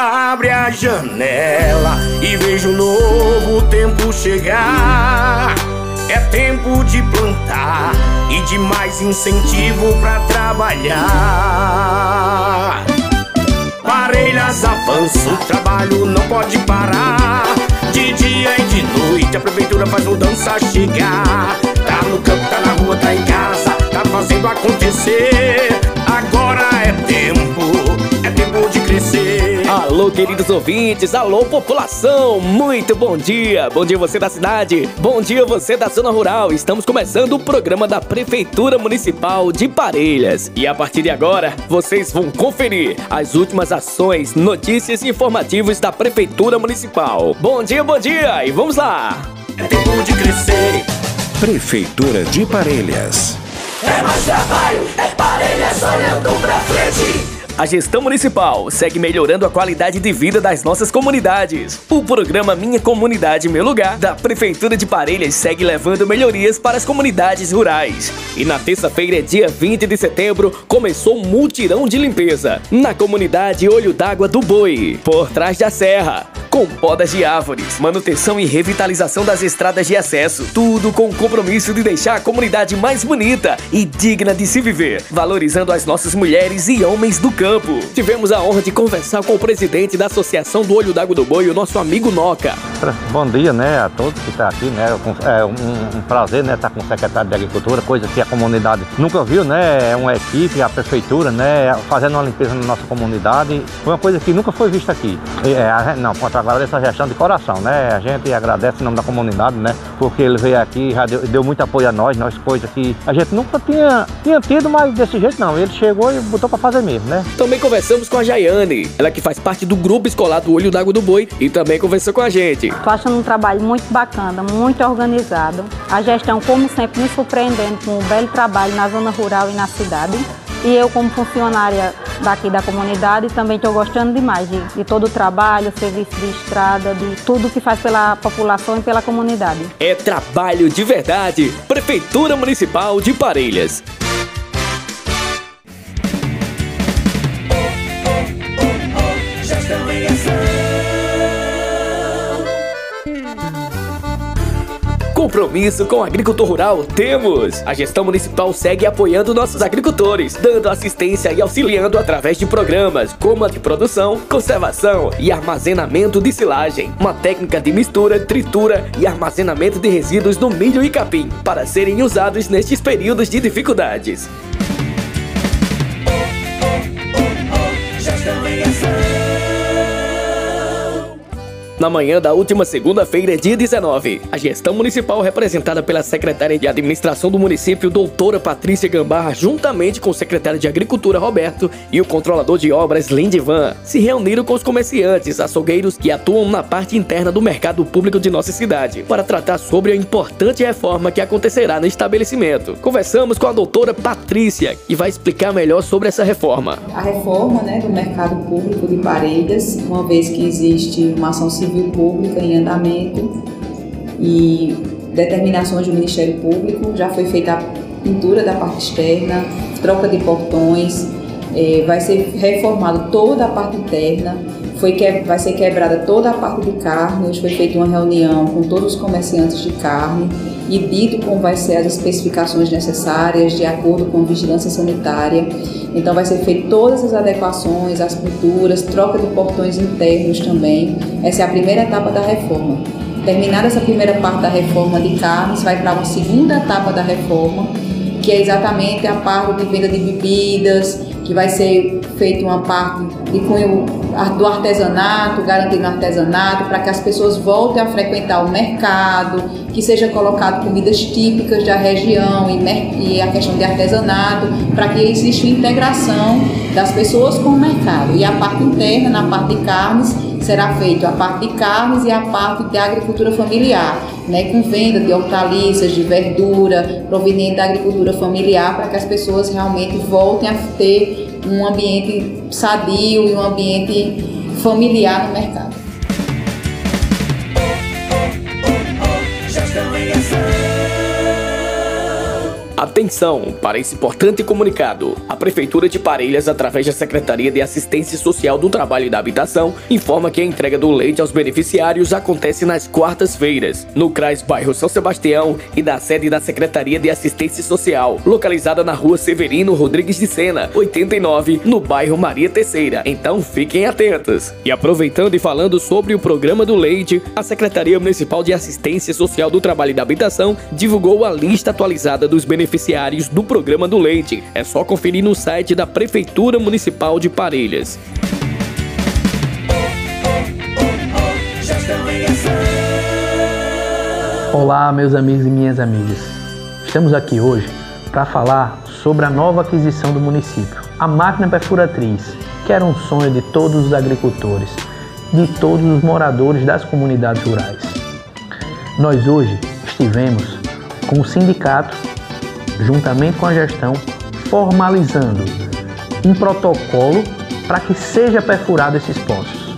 Abre a janela e veja um novo tempo chegar. É tempo de plantar e de mais incentivo pra trabalhar. Parelhas avança, o trabalho não pode parar. De dia e de noite a prefeitura faz mudança chegar. Tá no campo, tá na rua, tá em casa, tá fazendo acontecer. Agora é tempo de crescer. Alô, queridos ouvintes, alô, população, muito bom dia você da cidade, bom dia você da zona rural. Estamos começando o programa da Prefeitura Municipal de Parelhas. E a partir de agora, vocês vão conferir as últimas ações, notícias e informativos da Prefeitura Municipal. Bom dia, e vamos lá! É tempo de crescer. Prefeitura de Parelhas. É mais trabalho, é Parelhas olhando pra frente. A gestão municipal segue melhorando a qualidade de vida das nossas comunidades. O programa Minha Comunidade, Meu Lugar, da Prefeitura de Parelhas, segue levando melhorias para as comunidades rurais. E na terça-feira, dia 20 de setembro, começou um mutirão de limpeza na comunidade Olho d'Água do Boi, por trás da serra, com podas de árvores, manutenção e revitalização das estradas de acesso. Tudo com o compromisso de deixar a comunidade mais bonita e digna de se viver, valorizando as nossas mulheres e homens do campo. Tivemos a honra de conversar com o presidente da Associação do Olho d'Água do Boi, o nosso amigo Noca. Bom dia, né, a todos que estão aqui, né, é um prazer, né, estar com o secretário de Agricultura, coisa que a comunidade nunca viu, né, é uma equipe, a prefeitura, né, fazendo uma limpeza na nossa comunidade, foi uma coisa que nunca foi vista aqui. Não, contra agora essa gestão de coração, né, a gente agradece em nome da comunidade, né, porque ele veio aqui, já deu muito apoio a nós, coisa que a gente nunca tinha tido, mas desse jeito não, ele chegou e botou para fazer mesmo, né. Também conversamos com a Jaiane, ela que faz parte do grupo escolar do Olho d'Água do Boi, e também conversou com a gente. Estou achando um trabalho muito bacana, muito organizado. A gestão, como sempre, me surpreendendo com um belo trabalho na zona rural e na cidade. E eu, como funcionária daqui da comunidade, também estou gostando demais de todo o trabalho, serviço de estrada, de tudo que faz pela população e pela comunidade. É trabalho de verdade. Prefeitura Municipal de Parelhas. Gestão em ação. Compromisso com o agricultor rural temos. A gestão municipal segue apoiando nossos agricultores, dando assistência e auxiliando através de programas como a de produção, conservação e armazenamento de silagem, uma técnica de mistura, tritura e armazenamento de resíduos do milho e capim para serem usados nestes períodos de dificuldades. Gestão em ação. Na manhã da última segunda-feira, dia 19, a gestão municipal representada pela secretária de administração do município, doutora Patrícia Gambarra, juntamente com o secretário de Agricultura, Roberto, e o controlador de obras, Lindivan, se reuniram com os comerciantes, açougueiros que atuam na parte interna do mercado público de nossa cidade, para tratar sobre a importante reforma que acontecerá no estabelecimento. Conversamos com a doutora Patrícia, que vai explicar melhor sobre essa reforma. A reforma, né, do mercado público de Parelhas, uma vez que existe uma ação civil pública em andamento e determinações do Ministério Público, já foi feita a pintura da parte externa, troca de portões, vai ser reformado toda a parte interna, vai ser quebrada toda a parte de carne. Hoje foi feita uma reunião com todos os comerciantes de carne e dito como vai ser as especificações necessárias de acordo com a vigilância sanitária. Então vai ser feito todas as adequações, as pinturas, troca de portões internos também. Essa é a primeira etapa da reforma. Terminada essa primeira parte da reforma de carnes, vai para uma segunda etapa da reforma, que é exatamente a parte de venda de bebidas, que vai ser feita uma parte de cunho do artesanato, garantindo artesanato, para que as pessoas voltem a frequentar o mercado, que seja colocado comidas típicas da região e a questão de artesanato, para que exista integração das pessoas com o mercado. E a parte interna, na parte de carnes, será feita a parte de carnes e a parte de agricultura familiar, né, com venda de hortaliças, de verdura, proveniente da agricultura familiar, para que as pessoas realmente voltem a ter um ambiente sadio e um ambiente familiar no mercado. Atenção para esse importante comunicado. A Prefeitura de Parelhas, através da Secretaria de Assistência Social do Trabalho e da Habitação, informa que a entrega do leite aos beneficiários acontece nas quartas-feiras, no CRAS bairro São Sebastião e da sede da Secretaria de Assistência Social, localizada na rua Severino Rodrigues de Sena, 89, no bairro Maria Terceira. Então fiquem atentos. E aproveitando e falando sobre o programa do leite, a Secretaria Municipal de Assistência Social do Trabalho e da Habitação divulgou a lista atualizada dos beneficiários do programa do leite. É só conferir no site da Prefeitura Municipal de Parelhas. Olá, meus amigos e minhas amigas. Estamos aqui hoje para falar sobre a nova aquisição do município, a máquina perfuratriz, que era um sonho de todos os agricultores, de todos os moradores das comunidades rurais. Nós hoje estivemos com o sindicato, juntamente com a gestão, formalizando um protocolo para que seja perfurado esses poços.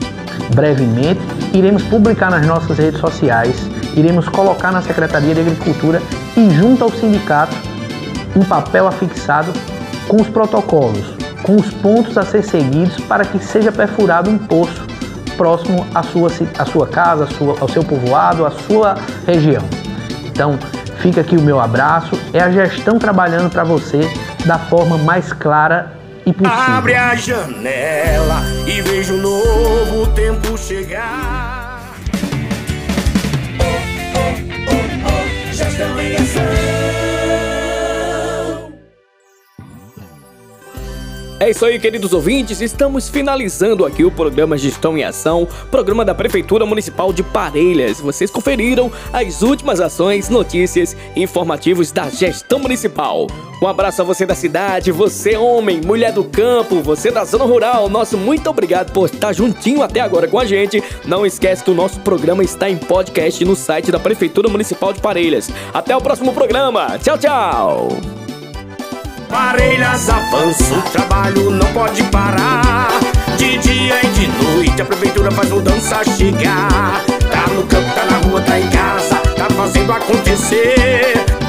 Brevemente, iremos publicar nas nossas redes sociais, iremos colocar na Secretaria de Agricultura e junto ao sindicato um papel afixado com os protocolos, com os pontos a ser seguidos para que seja perfurado um poço próximo à sua casa, ao seu povoado, à sua região. Então, fica aqui o meu abraço. É a gestão trabalhando para você da forma mais clara e possível. Abre a janela e veja um novo tempo chegar. Gestão em ação. É isso aí, queridos ouvintes, estamos finalizando aqui o programa Gestão em Ação, programa da Prefeitura Municipal de Parelhas. Vocês conferiram as últimas ações, notícias e informativos da gestão municipal. Um abraço a você da cidade, você homem, mulher do campo, você da zona rural. Nosso muito obrigado por estar juntinho até agora com a gente. Não esquece que o nosso programa está em podcast no site da Prefeitura Municipal de Parelhas. Até o próximo programa. Tchau, tchau. Parelhas avança, o trabalho não pode parar. De dia e de noite a prefeitura faz mudança chegar. Tá no campo, tá na rua, tá em casa, tá fazendo acontecer.